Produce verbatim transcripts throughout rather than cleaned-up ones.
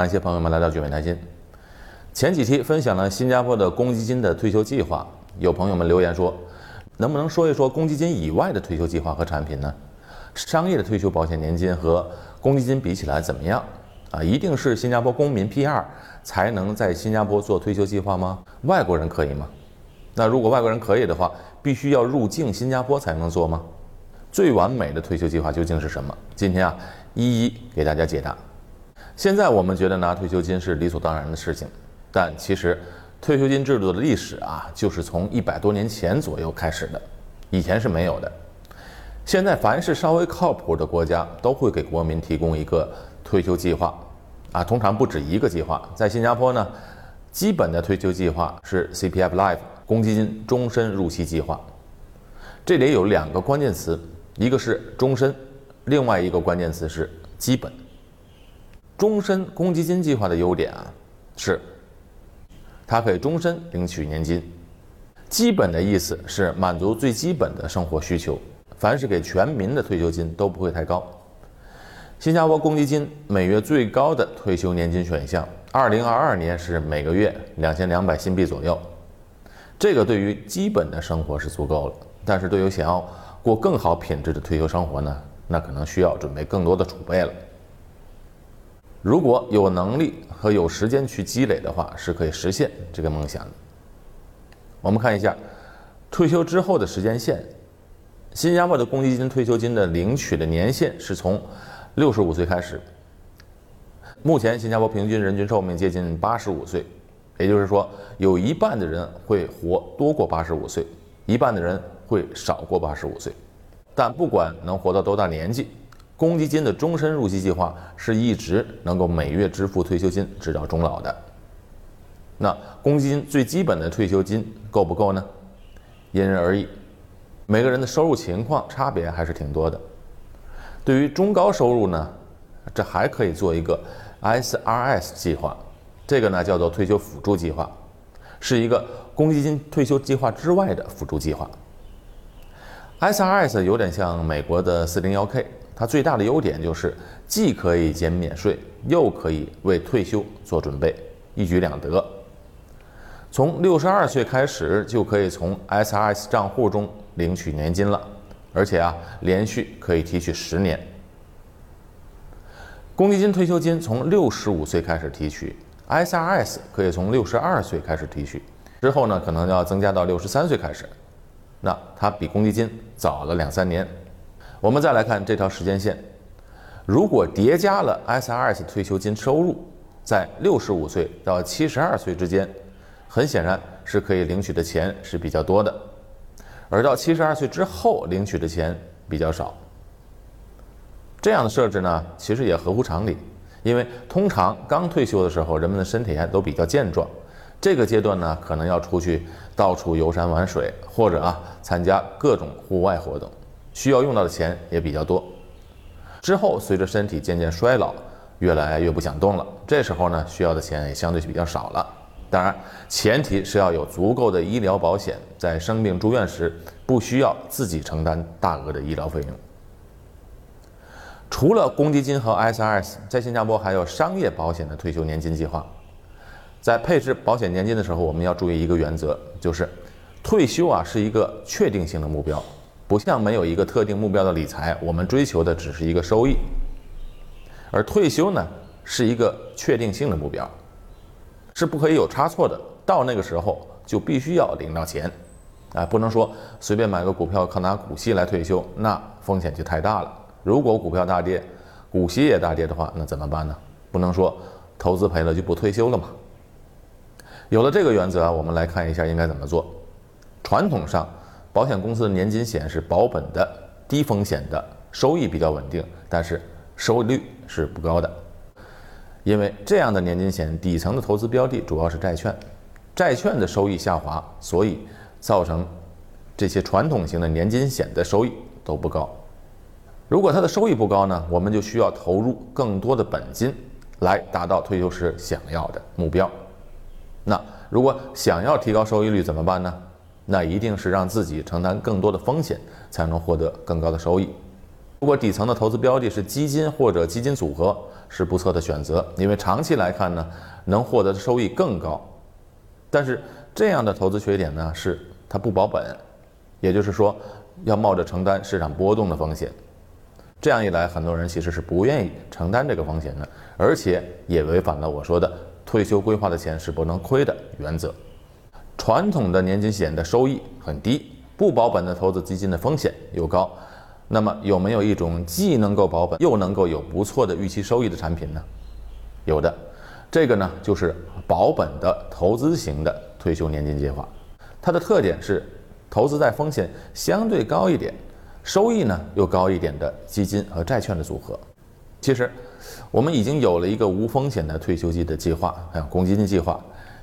感谢朋友们来到聚美谈心。前几期分享了新加坡的公积金的退休计划，有朋友们留言说，能不能说一说公积金以外的退休计划和产品呢？商业的退休保险年金和公积金比起来怎么样？啊，一定是新加坡公民 P R 才能在新加坡做退休计划吗？外国人可以吗？那如果外国人可以的话，必须要入境新加坡才能做吗？最完美的退休计划究竟是什么？今天啊，一一给大家解答。现在我们觉得拿退休金是理所当然的事情，但其实退休金制度的历史啊，就是从一百多年前左右开始的，以前是没有的。现在凡是稍微靠谱的国家都会给国民提供一个退休计划啊，通常不止一个计划。在新加坡呢，基本的退休计划是 C P F Life 公积金终身入息计划。这里有两个关键词，一个是终身，另外一个关键词是基本。终身公积金计划的优点啊，是它可以终身领取年金。基本的意思是满足最基本的生活需求，凡是给全民的退休金都不会太高。新加坡公积金每月最高的退休年金选项，二零二二年是每个月两千两百新币左右。这个对于基本的生活是足够了，但是对于想要过更好品质的退休生活呢，那可能需要准备更多的储备了。如果有能力和有时间去积累的话，是可以实现这个梦想的。我们看一下退休之后的时间线。新加坡的公积金退休金的领取的年限是从六十五岁开始。目前新加坡平均人均寿命接近八十五岁，也就是说有一半的人会活多过八十五岁，一半的人会少过八十五岁。但不管能活到多大年纪，公积金的终身入息计划是一直能够每月支付退休金直到终老的。那公积金最基本的退休金够不够呢？因人而异，每个人的收入情况差别还是挺多的。对于中高收入呢，这还可以做一个 S R S 计划，这个呢叫做退休辅助计划，是一个公积金退休计划之外的辅助计划。 S R S 有点像美国的 四零一K，它最大的优点就是既可以减免税，又可以为退休做准备，一举两得。从六十二岁开始就可以从 S R S 账户中领取年金了，而且啊，连续可以提取十年。公积金退休金从六十五岁开始提取 ，S R S 可以从六十二岁开始提取，之后呢可能要增加到六十三岁开始，那它比公积金早了两三年。我们再来看这条时间线，如果叠加了 S R S 退休金收入，在六十五岁到七十二岁之间，很显然是可以领取的钱是比较多的，而到七十二岁之后领取的钱比较少。这样的设置呢，其实也合乎常理，因为通常刚退休的时候，人们的身体还都比较健壮，这个阶段呢，可能要出去到处游山玩水，或者啊参加各种户外活动。需要用到的钱也比较多，之后随着身体渐渐衰老，越来越不想动了，这时候呢需要的钱也相对比较少了。当然前提是要有足够的医疗保险，在生病住院时不需要自己承担大额的医疗费用。除了公积金和 S R S， 在新加坡还有商业保险的退休年金计划。在配置保险年金的时候，我们要注意一个原则，就是退休啊是一个确定性的目标，不像没有一个特定目标的理财，我们追求的只是一个收益，而退休呢是一个确定性的目标，是不可以有差错的，到那个时候就必须要领到钱啊，不能说随便买个股票靠拿股息来退休，那风险就太大了。如果股票大跌，股息也大跌的话，那怎么办呢？不能说投资赔了就不退休了嘛。有了这个原则啊，我们来看一下应该怎么做。传统上保险公司的年金险是保本的、低风险的，收益比较稳定，但是收益率是不高的。因为这样的年金险底层的投资标的主要是债券，债券的收益下滑，所以造成这些传统型的年金险的收益都不高。如果它的收益不高呢，我们就需要投入更多的本金来达到退休时想要的目标。那如果想要提高收益率怎么办呢？那一定是让自己承担更多的风险，才能获得更高的收益。如果底层的投资标的是基金或者基金组合，是不错的选择，因为长期来看呢，能获得的收益更高。但是这样的投资缺点呢，是它不保本，也就是说要冒着承担市场波动的风险。这样一来，很多人其实是不愿意承担这个风险的，而且也违反了我说的退休规划的钱是不能亏的原则。传统的年金险的收益很低，不保本的投资基金的风险又高，那么有没有一种既能够保本又能够有不错的预期收益的产品呢？有的，这个呢就是保本的投资型的退休年金计划。它的特点是投资在风险相对高一点，收益呢又高一点的基金和债券的组合。其实我们已经有了一个无风险的退休金的计划，还有公积金计划，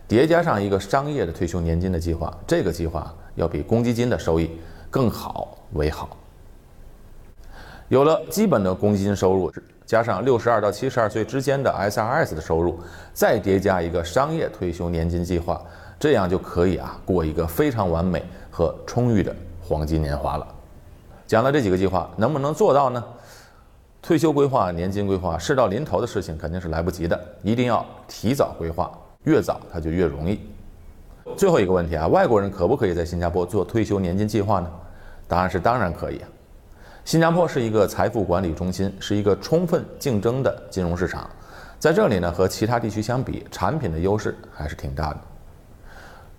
叠加上一个商业的退休年金的计划，这个计划要比公积金的收益更好为好。有了基本的公积金收入，加上六十二到七十二岁之间的 S R S 的收入，再叠加一个商业退休年金计划，这样就可以啊过一个非常完美和充裕的黄金年华了。讲了这几个计划，能不能做到呢？退休规划、年金规划，事到临头的事情肯定是来不及的，一定要提早规划，越早它就越容易。最后一个问题啊，外国人可不可以在新加坡做退休年金计划呢？答案是当然可以啊。新加坡是一个财富管理中心，是一个充分竞争的金融市场，在这里呢，和其他地区相比，产品的优势还是挺大的。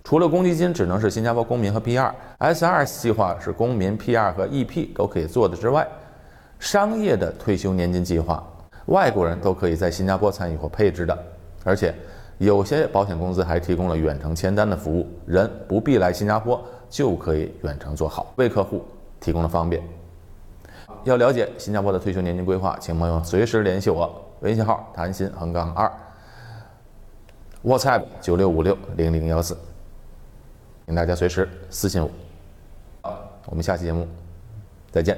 除了公积金只能是新加坡公民和 P R,S R S 计划是公民 P R 和 E P 都可以做的之外，商业的退休年金计划外国人都可以在新加坡参与或配置的，而且有些保险公司还提供了远程签单的服务，人不必来新加坡就可以远程做好，为客户提供了方便。要了解新加坡的退休年金规划，请朋友随时联系我，微信号谈心横杠二 WhatsApp 九六五六零零幺四。请大家随时私信我，我们下期节目再见。